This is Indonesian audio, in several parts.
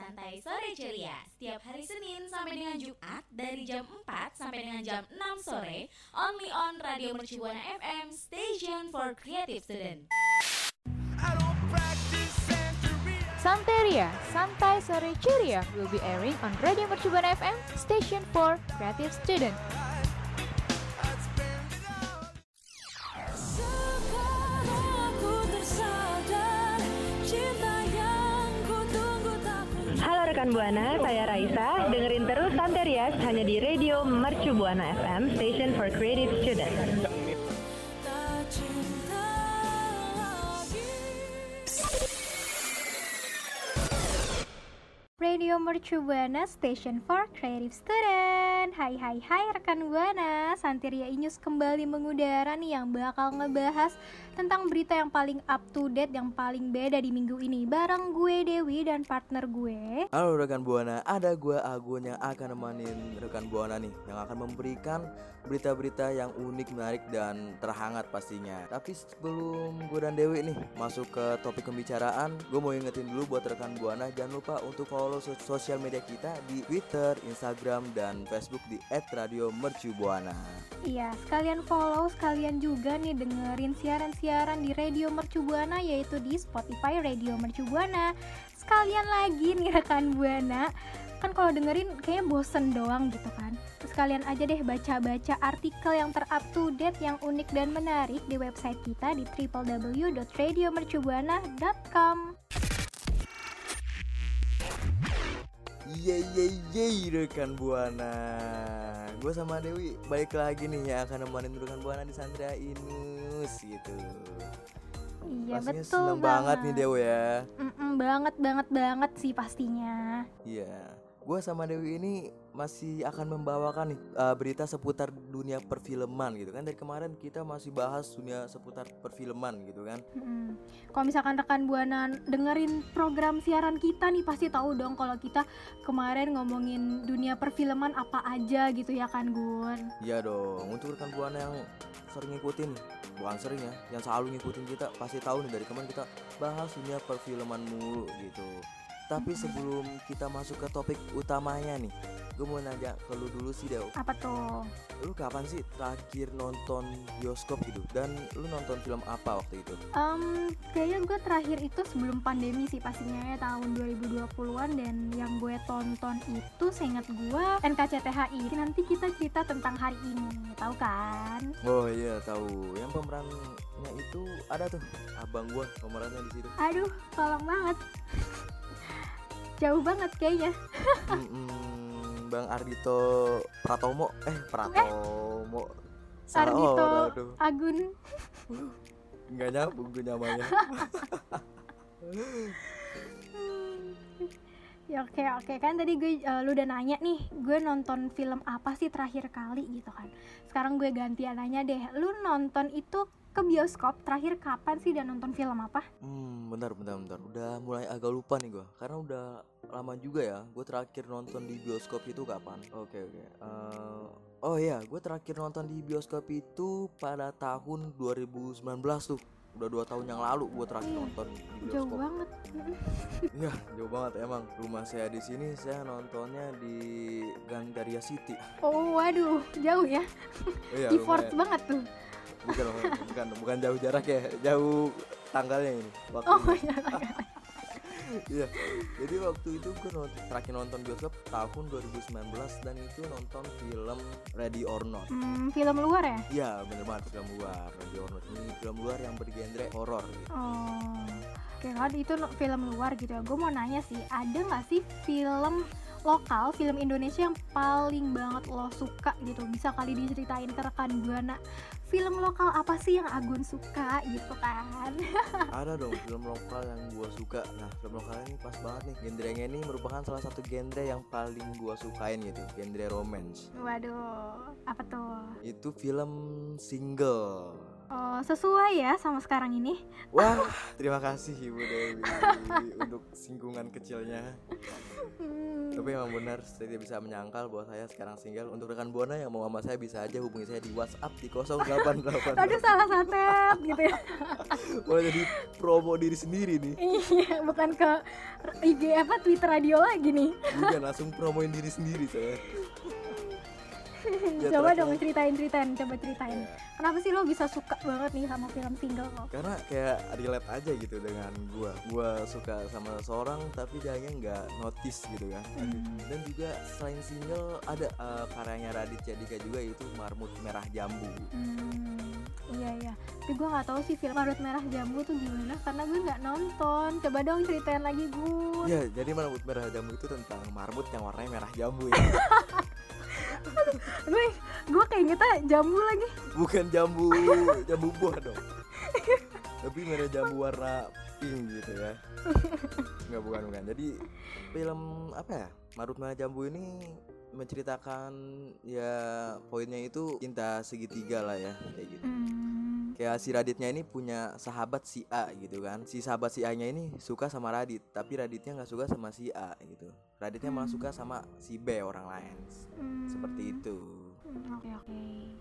Santai Sore Ceria setiap hari Senin sampai dengan Jumat dari jam 4 sampai dengan jam 6 sore only on Radio Mercu Buana FM, Station for Creative Student. Santeria, Santai Sore Ceria will be airing on Radio Mercu Buana FM, Station for Creative Student. Rekan Buana, saya Raisa. Dengerin terus Santerias hanya di Radio Mercu Buana FM, Station for Creative Students. Radio Mercu Buana, Station for Creative Student. Hai rekan Buana, Santeria News kembali mengudara nih, yang bakal ngebahas tentang berita yang paling up to date, yang paling beda di minggu ini, bareng gue Dewi dan partner gue. Halo rekan Buana, ada gue Agun yang akan nemanin rekan Buana nih, yang akan memberikan berita-berita yang unik, menarik, dan terhangat pastinya. Tapi sebelum gue dan Dewi nih masuk ke topik pembicaraan, gue mau ingetin dulu buat rekan Buana, jangan lupa untuk follow sosial media kita di Twitter, Instagram, dan Facebook di @radiomercubuana. Iya, sekalian follow, sekalian juga nih dengerin siaran di Radio Mercu Buana, yaitu di Spotify Radio Mercu Buana. Sekalian lagi nih rekan Buana, kan kalau dengerin kayaknya bosen doang gitu kan, terus kalian aja deh baca-baca artikel yang ter-up to date, yang unik dan menarik di website kita di www.radiomercubuana.com. Yeay rekan Buana, gue sama Dewi balik lagi nih ya, akan nemenin rekan Buana di Sandra Inus gitu. Iya, pastinya betul, seneng banget nih Dewi ya. Banget sih pastinya. Iya, gue sama Dewi ini masih akan membawakan nih berita seputar dunia perfilman gitu kan. Dari kemarin kita masih bahas dunia seputar perfilman gitu kan. Kalau misalkan rekan Buana dengerin program siaran kita nih, pasti tahu dong kalau kita kemarin ngomongin dunia perfilman apa aja gitu ya kan Gun. Iya dong, untuk rekan Buana yang sering ngikutin, bukan sering ya, yang selalu ngikutin kita pasti tahu nih dari kemarin kita bahas dunia perfilman mulu gitu. Tapi sebelum kita masuk ke topik utamanya nih, gue mau nanya ke lu dulu sih Dew. Apa tuh? Lu kapan sih terakhir nonton bioskop gitu? Dan lu nonton film apa waktu itu? Kayaknya gue terakhir itu sebelum pandemi sih pastinya ya, tahun 2020-an. Dan yang gue tonton itu seingat gue NKCTHI. Nanti kita cerita tentang hari ini, tahu kan? Oh iya tahu. Yang pemerannya itu ada tuh abang gue pemerannya di situ. Aduh, tolong banget. Jauh banget kayaknya. Bang Ardhito Pratomo. Ardhito Agun. Nggak nyambung gue namanya. Ya oke, kan tadi gue lu udah nanya nih, gue nonton film apa sih terakhir kali gitu kan. Sekarang gue gantian nanya deh, lu nonton itu ke bioskop terakhir kapan sih dan nonton film apa? Bentar. Udah mulai agak lupa nih gue, karena udah lama juga ya. Gue terakhir nonton di bioskop itu kapan? Oke. Oh iya, gue terakhir nonton di bioskop itu pada tahun 2019 tuh. Udah 2 tahun yang lalu gue terakhir nonton di bioskop. Jauh banget. Iya, jauh banget emang. Rumah saya di sini, saya nontonnya di Gandaria City. Oh waduh, jauh ya. Iya, effort banget tuh. Bukan jauh jarak ya, jauh tanggalnya ini waktu. Oh iya. Iya. Jadi waktu itu gue terakhir nonton bioskop tahun 2019, dan itu nonton film Ready or Not. Film luar ya? Iya, bener banget, film luar. Ready or Not ini film luar yang bergenre horor gitu. Oh. Oke, kan itu film luar gitu ya. Gue mau nanya sih, ada enggak sih film lokal, film Indonesia yang paling banget lo suka gitu? Bisa kali diceritain ke rekan Buana, film lokal apa sih yang Agun suka gitu kan? Ada dong film lokal yang gua suka. Nah, film lokal ini pas banget nih, genrenya ini merupakan salah satu genre yang paling gua sukain gitu, genre romance. Waduh, apa tuh? Itu film Single. Sesuai ya sama sekarang ini. Wah, terima kasih Ibu Dewi untuk singgungan kecilnya. Tapi memang benar, saya tidak bisa menyangkal bahwa saya sekarang single. Untuk rekan Buana yang mau sama saya bisa aja hubungi saya di WhatsApp di 088. Aduh, salah santet gitu ya. Boleh jadi promo diri sendiri nih. Iya, bukan ke IG apa Twitter radio lagi nih. Bukan, langsung promoin diri sendiri saya. Ya, coba dong ceritain. Kenapa sih lo bisa suka banget nih sama film single lo? Karena kayak relate aja gitu dengan gua. Gua suka sama seorang tapi jangan nggak notice gitu kan. Dan juga selain single ada karyanya Raditya Dika juga, yaitu Marmut Merah Jambu. Iya. Tapi gue nggak tahu sih film Marmut Merah Jambu tuh gimana, karena gue nggak nonton. Coba dong ceritain lagi, Bun. Ya, jadi Marmut Merah Jambu itu tentang marmut yang warnanya merah jambu ya. Gue kayak kita jambu lagi. Bukan jambu buah dong. Tapi merah jambu warna pink gitu ya. Enggak, bukan. Jadi film apa ya? Marmut Merah Jambu ini menceritakan ya poinnya itu cinta segitiga lah ya, kayak gitu. Kayak si Raditnya ini punya sahabat si A gitu kan. Si sahabat si A-nya ini suka sama Radit, tapi Raditnya gak suka sama si A gitu. Raditnya malah suka sama si B, orang lain. Seperti itu.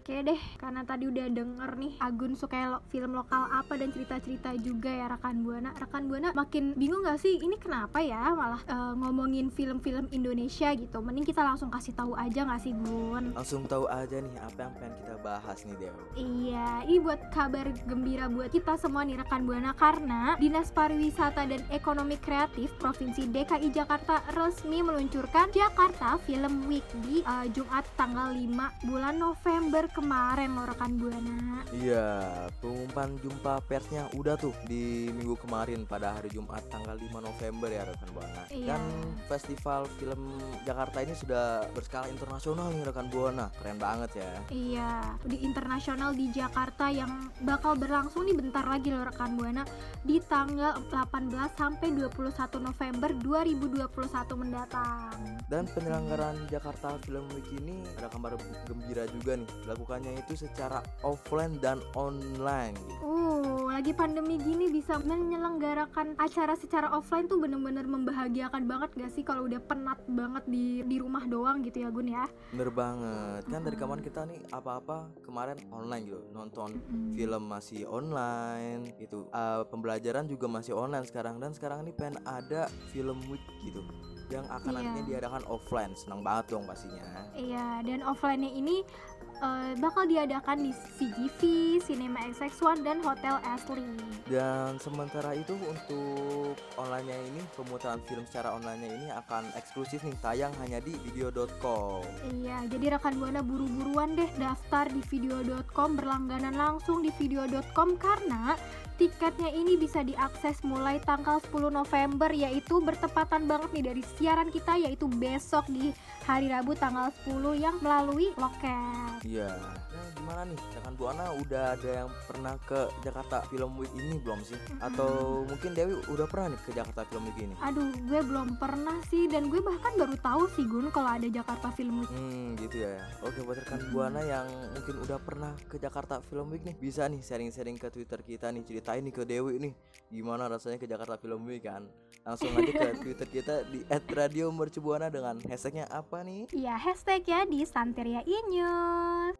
Oke deh, karena tadi udah denger nih Agun suka film lokal apa dan cerita-cerita juga ya rekan Buana. Rekan Buana makin bingung gak sih ini kenapa ya malah ngomongin film-film Indonesia gitu. Mending kita langsung kasih tahu aja gak sih Gun? Langsung tahu aja nih apa yang pengen kita bahas nih Dew. Iya, ini buat kabar gembira buat kita semua nih rekan Buana, karena Dinas Pariwisata dan Ekonomi Kreatif Provinsi DKI Jakarta resmi meluncurkan Jakarta Film Week di Jumat tanggal 5 bulan November kemarin loh rekan Buana. Iya, pengumuman jumpa persnya udah tuh di minggu kemarin pada hari Jumat tanggal 5 November ya rekan Buana. Iya. Dan festival film Jakarta ini sudah berskala internasional nih rekan Buana. Keren banget ya. Iya, di internasional di Jakarta yang bakal berlangsung nih bentar lagi loh rekan Buana di tanggal 18 sampai 21 November 2021 mendatang. Dan penyelenggaraan Jakarta Film Week ini ada kabar gembira juga nih, lakukannya itu secara offline dan online gitu. Lagi pandemi gini bisa menyelenggarakan acara secara offline tuh bener-bener membahagiakan banget gak sih, kalau udah penat banget di rumah doang gitu ya Gun ya. Bener banget, kan dari kemarin kita nih apa-apa kemarin online gitu, nonton film masih online gitu, pembelajaran juga masih online sekarang. Dan sekarang ini pengen ada film week gitu yang akan nantinya diadakan offline. Senang banget dong pastinya. Iya, dan offline-nya ini bakal diadakan di CGV, Cinema XX1, dan Hotel Ashley. Dan sementara itu untuk online-nya ini, pemutaran film secara online-nya ini akan eksklusif nih, tayang hanya di video.com. Iya, jadi rekan Buana buru-buruan deh daftar di video.com, berlangganan langsung di video.com, karena tiketnya ini bisa diakses mulai tanggal 10 November, yaitu bertepatan banget nih dari siaran kita, yaitu besok di hari Rabu tanggal 10 yang melalui loket. Iya. Nah, gimana nih? Rekan Buana udah ada yang pernah ke Jakarta Film Week ini belum sih? Atau mungkin Dewi udah pernah nih ke Jakarta Film Week ini? Aduh, gue belum pernah sih, dan gue bahkan baru tahu sih Gun kalau ada Jakarta Film Week. Gitu ya. Oke, buat rekan Buana yang mungkin udah pernah ke Jakarta Film Week nih, bisa nih sharing-sharing ke Twitter kita nih, cerita ini ke Dewi nih gimana rasanya ke Jakarta Film Week kan. Langsung aja ke Twitter kita di @radiomercubuana dengan hashtagnya apa nih? Iya, hashtagnya di Santeria Inews.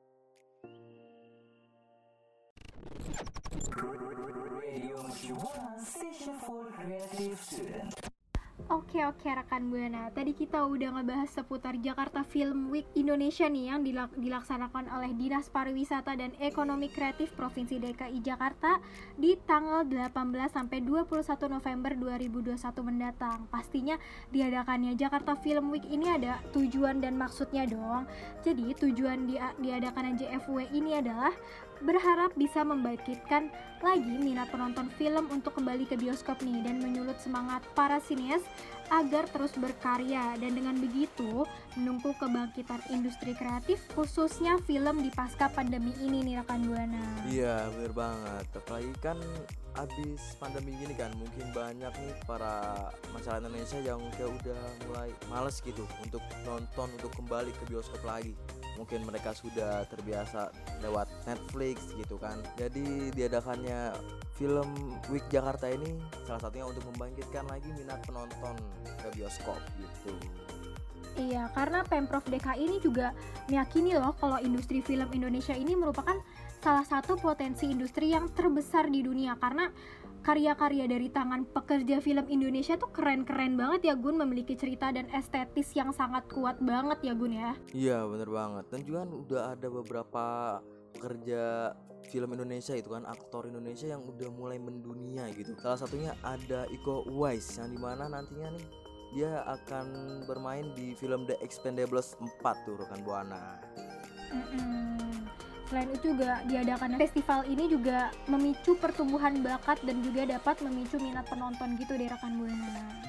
Oke, rekan Buana. Tadi kita udah ngebahas seputar Jakarta Film Week Indonesia nih yang dilaksanakan oleh Dinas Pariwisata dan Ekonomi Kreatif Provinsi DKI Jakarta di tanggal 18 sampai 21 November 2021 mendatang. Pastinya diadakannya Jakarta Film Week ini ada tujuan dan maksudnya dong. Jadi tujuan diadakannya JFW ini adalah berharap bisa membangkitkan lagi minat penonton film untuk kembali ke bioskop nih, dan menyulut semangat para sinias agar terus berkarya, dan dengan begitu menumpu kebangkitan industri kreatif khususnya film di pasca pandemi ini nih rekan Buana. Iya, bener banget. Apalagi kan abis pandemi gini kan mungkin banyak nih para masyarakat Indonesia yang kayak udah mulai males gitu untuk nonton, untuk kembali ke bioskop lagi. Mungkin mereka sudah terbiasa lewat Netflix gitu kan. Jadi diadakannya Film Week Jakarta ini salah satunya untuk membangkitkan lagi minat penonton ke bioskop gitu. Iya, karena Pemprov DKI ini juga meyakini loh kalau industri film Indonesia ini merupakan salah satu potensi industri yang terbesar di dunia, karena karya-karya dari tangan pekerja film Indonesia tuh keren-keren banget ya Gun, memiliki cerita dan estetis yang sangat kuat banget ya Gun ya. Iya bener banget, dan juga udah ada beberapa pekerja film Indonesia itu kan, aktor Indonesia yang udah mulai mendunia gitu. Salah satunya ada Iko Uwais yang dimana nantinya nih dia akan bermain di film The Expendables 4 tuh rekan Buana. Selain itu juga diadakan festival ini juga memicu pertumbuhan bakat dan juga dapat memicu minat penonton gitu deh rekan Buana.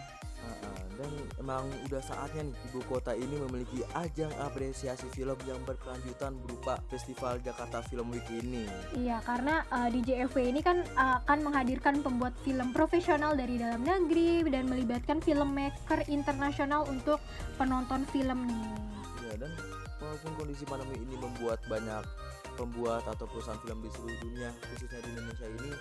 Dan emang udah saatnya nih ibu kota ini memiliki ajang apresiasi film yang berkelanjutan berupa Festival Jakarta Film Week ini. Iya, karena di JFW ini kan akan menghadirkan pembuat film profesional dari dalam negeri dan melibatkan filmmaker internasional untuk penonton film nih. Iya, dan walaupun kondisi pandemi ini membuat banyak pembuat atau perusahaan film di seluruh dunia, khususnya di Indonesia ini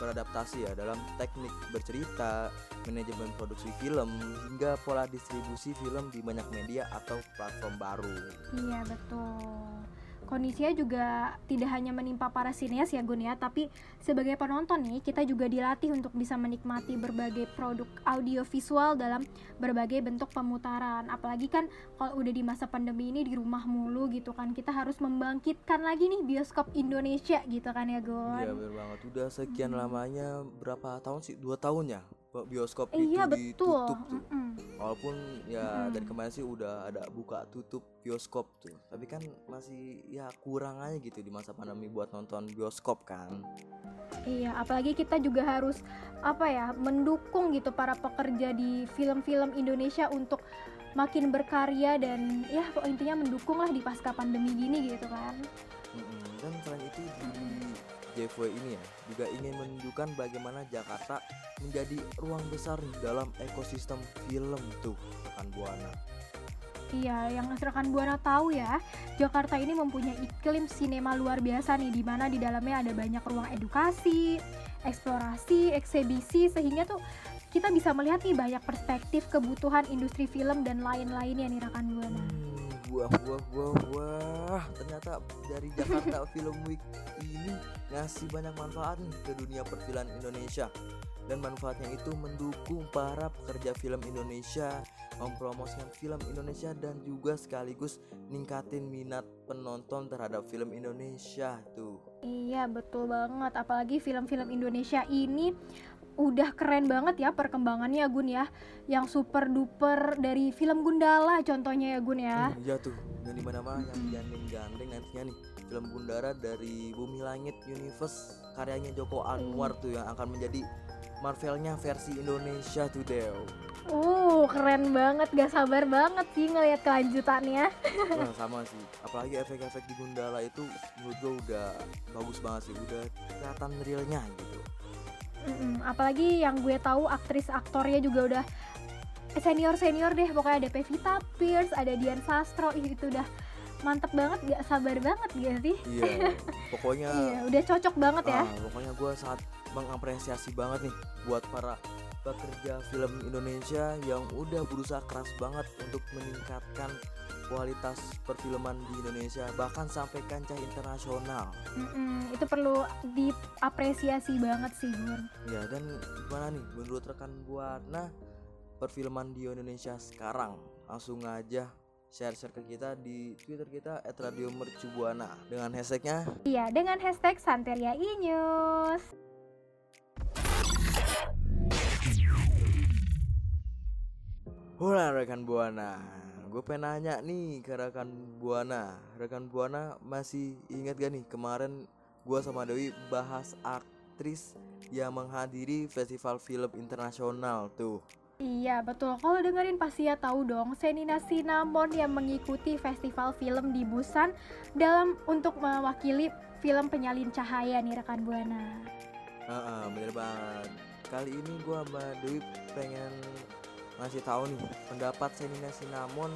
beradaptasi ya dalam teknik bercerita, manajemen produksi film, hingga pola distribusi film di banyak media atau platform baru. Iya betul. Kondisinya juga tidak hanya menimpa para sineas ya Gun ya, tapi sebagai penonton nih kita juga dilatih untuk bisa menikmati berbagai produk audiovisual dalam berbagai bentuk pemutaran. Apalagi kan kalau udah di masa pandemi ini di rumah mulu gitu kan, kita harus membangkitkan lagi nih bioskop Indonesia gitu kan ya Gun. Iya bener banget, udah sekian lamanya berapa tahun sih? 2 tahun ya bioskop itu ditutup tuh. Walaupun ya dari kemarin sih udah ada buka tutup bioskop tuh, tapi kan masih ya kurang aja gitu di masa pandemi buat nonton bioskop kan. Iya, apalagi kita juga harus mendukung gitu para pekerja di film-film Indonesia untuk makin berkarya dan ya intinya mendukung lah di pasca pandemi gini gitu kan. Dan selain itu JFW ini ya juga ingin menunjukkan bagaimana Jakarta menjadi ruang besar dalam ekosistem film tuh rekan Buana. Iya, yang rekan Buana tahu ya, Jakarta ini mempunyai iklim sinema luar biasa nih, di mana di dalamnya ada banyak ruang edukasi, eksplorasi, eksibisi, sehingga tuh kita bisa melihat nih banyak perspektif kebutuhan industri film dan lain-lainnya nih rekan Buana. Wah, ternyata dari Jakarta Film Week ini ngasih banyak manfaat nih ke dunia perfilman Indonesia. Dan manfaatnya itu mendukung para pekerja film Indonesia, mempromosikan film Indonesia, dan juga sekaligus ningkatin minat penonton terhadap film Indonesia tuh. Iya betul banget, apalagi film-film Indonesia ini udah keren banget ya perkembangannya Gun ya. Yang super duper dari film Gundala contohnya ya Gun ya. Iya tuh, dan dimana-mana yang digandeng nantinya nih film Gundala dari Bumi Langit Universe karyanya Joko Anwar tuh, yang akan menjadi Marvelnya versi Indonesia tuh Dew. Keren banget, gak sabar banget sih ngeliat kelanjutannya. Wah, sama sih, apalagi efek-efek di Gundala itu menurut gue udah bagus banget sih, udah kelihatan realnya gitu. Apalagi yang gue tahu aktris-aktornya juga udah senior-senior deh. Pokoknya ada Pevita Pearce, ada Dian Sastro, itu udah mantep banget, gak sabar banget gak sih? Iya, pokoknya iya, udah cocok banget ya. Pokoknya gue sangat mengapresiasi banget nih buat para pekerja film Indonesia yang udah berusaha keras banget untuk meningkatkan kualitas perfilman di Indonesia, bahkan sampai kancah internasional. Itu perlu diapresiasi banget sih Gun. Ya, dan gimana nih menurut rekan Buana perfilman di Indonesia sekarang? Langsung aja share-share ke kita di Twitter kita @radiomercubuana dengan hashtagnya. Iya, dengan hashtag Santeria iNews. Hola rekan Buana. Gue pengen nanya nih ke rekan Buana. Rekan Buana masih ingat gak nih kemarin gue sama Dewi bahas aktris yang menghadiri festival film internasional tuh? Iya betul, kalau dengerin pasti ya tahu dong Sanina Cinnamon yang mengikuti festival film di Busan untuk mewakili film Penyalin Cahaya nih rekan Buana. Bener banget. Kali ini gue sama Dewi pengen ngasih tahu nih pendapat Sanina Cinnamon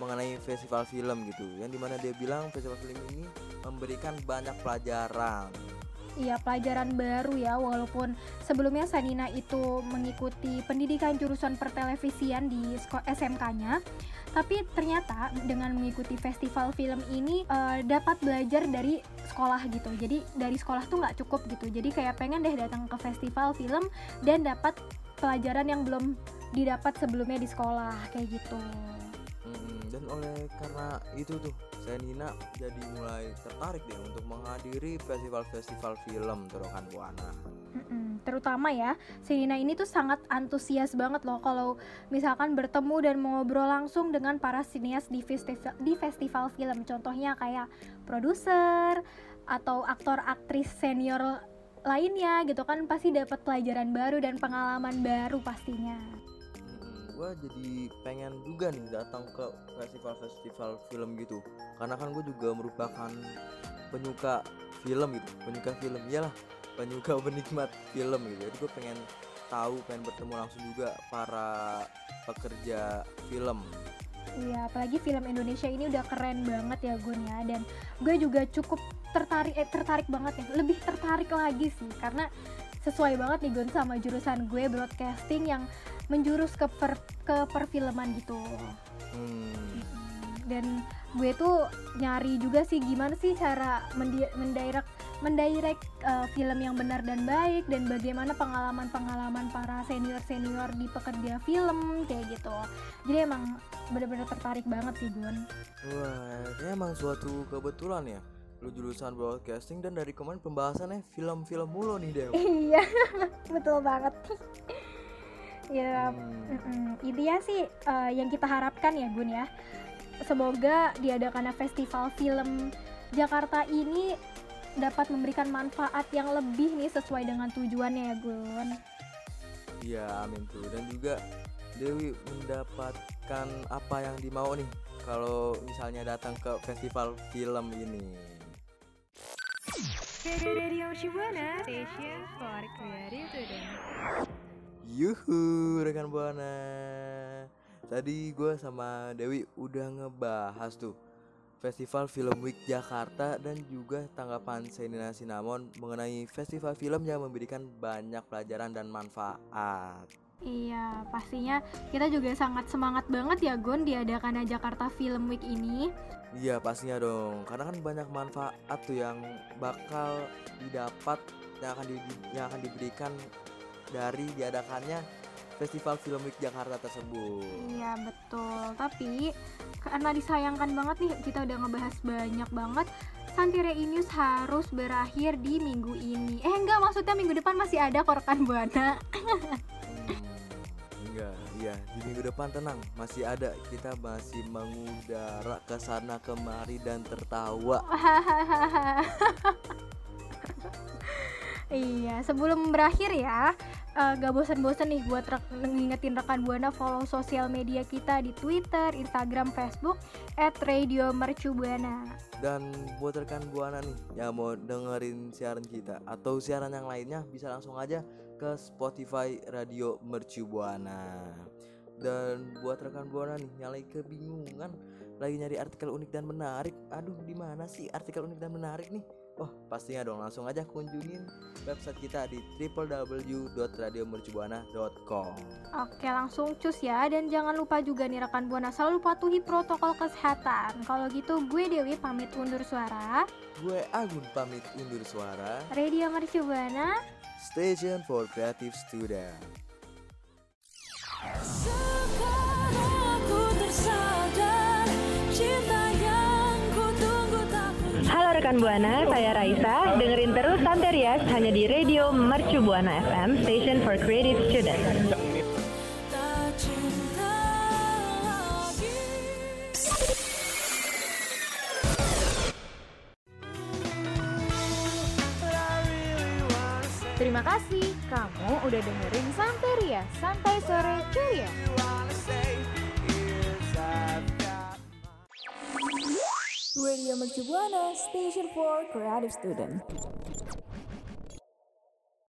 mengenai festival film gitu, yang dimana dia bilang festival film ini memberikan banyak pelajaran. Iya, pelajaran baru ya, walaupun sebelumnya Sanina itu mengikuti pendidikan jurusan pertelevisian di SMK-nya, tapi ternyata dengan mengikuti festival film ini dapat belajar dari sekolah gitu. Jadi dari sekolah tuh nggak cukup gitu, jadi kayak pengen deh datang ke festival film dan dapat pelajaran yang belum didapat sebelumnya di sekolah kayak gitu. Dan oleh karena itu tuh Sanina jadi mulai tertarik deh untuk menghadiri festival-festival film Terokan Buana. Terutama ya, Sanina ini tuh sangat antusias banget loh kalau misalkan bertemu dan mengobrol langsung dengan para sinias di festival film. Contohnya kayak produser atau aktor-aktris senior lainnya gitu kan, pasti dapat pelajaran baru dan pengalaman baru pastinya. Gue jadi pengen juga nih datang ke festival-festival film gitu, karena kan gue juga merupakan penyuka film gitu, penyuka penikmat film gitu. Jadi gue pengen tahu, pengen bertemu langsung juga para pekerja film. Iya, apalagi film Indonesia ini udah keren banget ya Gun ya, dan gue juga cukup tertarik banget ya, lebih tertarik lagi sih, karena sesuai banget nih Gun sama jurusan gue, broadcasting yang menjurus ke perfilman gitu. Dan gue tuh nyari juga sih gimana sih cara mendirect film yang benar dan baik, dan bagaimana pengalaman-pengalaman para senior-senior di pekerja film kayak gitu. Jadi emang benar-benar tertarik banget sih Gun. Wah, kayaknya emang suatu kebetulan ya, lu jurusan broadcasting dan dari kemarin pembahasannya film-film mulu nih Dew. Iya, betul banget. Ya, intinya sih yang kita harapkan ya Gun ya, semoga diadakannya festival film Jakarta ini dapat memberikan manfaat yang lebih nih sesuai dengan tujuannya ya Gun. Iya, amin tuh. Dan juga Dewi mendapatkan apa yang dimau nih kalau misalnya datang ke festival film ini. Radio Cibuana, station for creative students. Yuhu rekan Buana, tadi gue sama Dewi udah ngebahas tuh Festival Film Week Jakarta dan juga tanggapan Sanina Cinnamon mengenai festival film yang memberikan banyak pelajaran dan manfaat. Iya, pastinya kita juga sangat semangat banget ya Gun diadakan Jakarta Film Week ini. Iya pastinya dong, karena kan banyak manfaat tuh yang bakal didapat, yang akan diberikan dari diadakannya Festival Film Week Jakarta tersebut. Iya betul, tapi karena disayangkan banget nih kita udah ngebahas banyak banget, Santirei News harus berakhir di minggu ini. Enggak, maksudnya minggu depan masih ada Korkan Buana. Iya, di minggu depan tenang, masih ada, kita masih mengudara ke sana kemari dan tertawa. Iya, sebelum berakhir ya, gak bosan-bosan nih buat ngingetin rekan Buana follow sosial media kita di Twitter, Instagram, Facebook @radiomercubuana. Dan buat rekan Buana nih yang mau dengerin siaran kita atau siaran yang lainnya, bisa langsung aja ke Spotify Radio Mercu Buana. Dan buat rekan Buana nih yang lagi kebingungan, lagi nyari artikel unik dan menarik, aduh di mana sih artikel unik dan menarik nih? Oh pastinya dong, langsung aja kunjungin website kita di www.radiomercubuana.com. Oke, langsung cus ya, dan jangan lupa juga nih rekan Buana selalu patuhi protokol kesehatan. Kalau gitu gue Dewi pamit undur suara. Gue Agun pamit undur suara. Radio Mercu Buana, station for creative student. Sekarang aku tersadar cinta. Rekan Buana, saya Raisa. Dengerin terus Santerias hanya di Radio Mercu Buana FM, station for creative students. Terima kasih, kamu udah dengerin Santerias, santai sore ceria. Radio Mercu Buana, station for creative students.